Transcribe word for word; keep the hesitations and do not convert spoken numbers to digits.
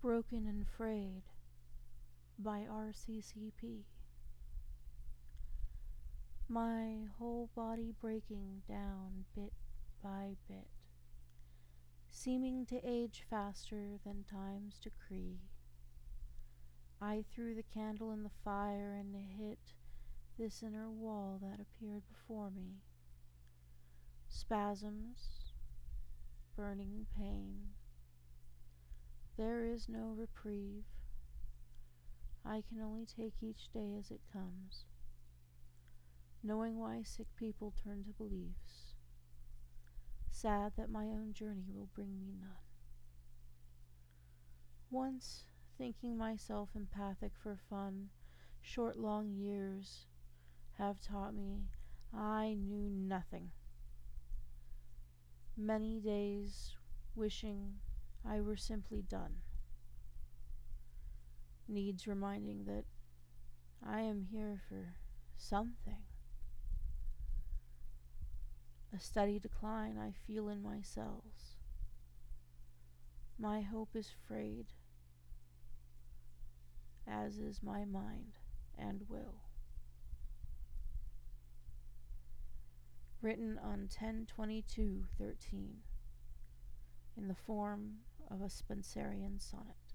Broken and Frayed by R C C P. My whole body breaking down bit by bit, seeming to age faster than time's decree. I threw the candle in the fire and hit this inner wall that appeared before me. Spasms, burning pain. There is no reprieve. I can only take each day as it comes, knowing why sick people turn to beliefs, sad that my own journey will bring me none. Once, thinking myself empathic for fun, short, long years have taught me I knew nothing. Many days wishing I were simply done. Needs reminding that I am here for something. A steady decline I feel in my cells. My hope is frayed, as is my mind and will. Written on ten twenty-two thirteen in the form of a Spencerian sonnet.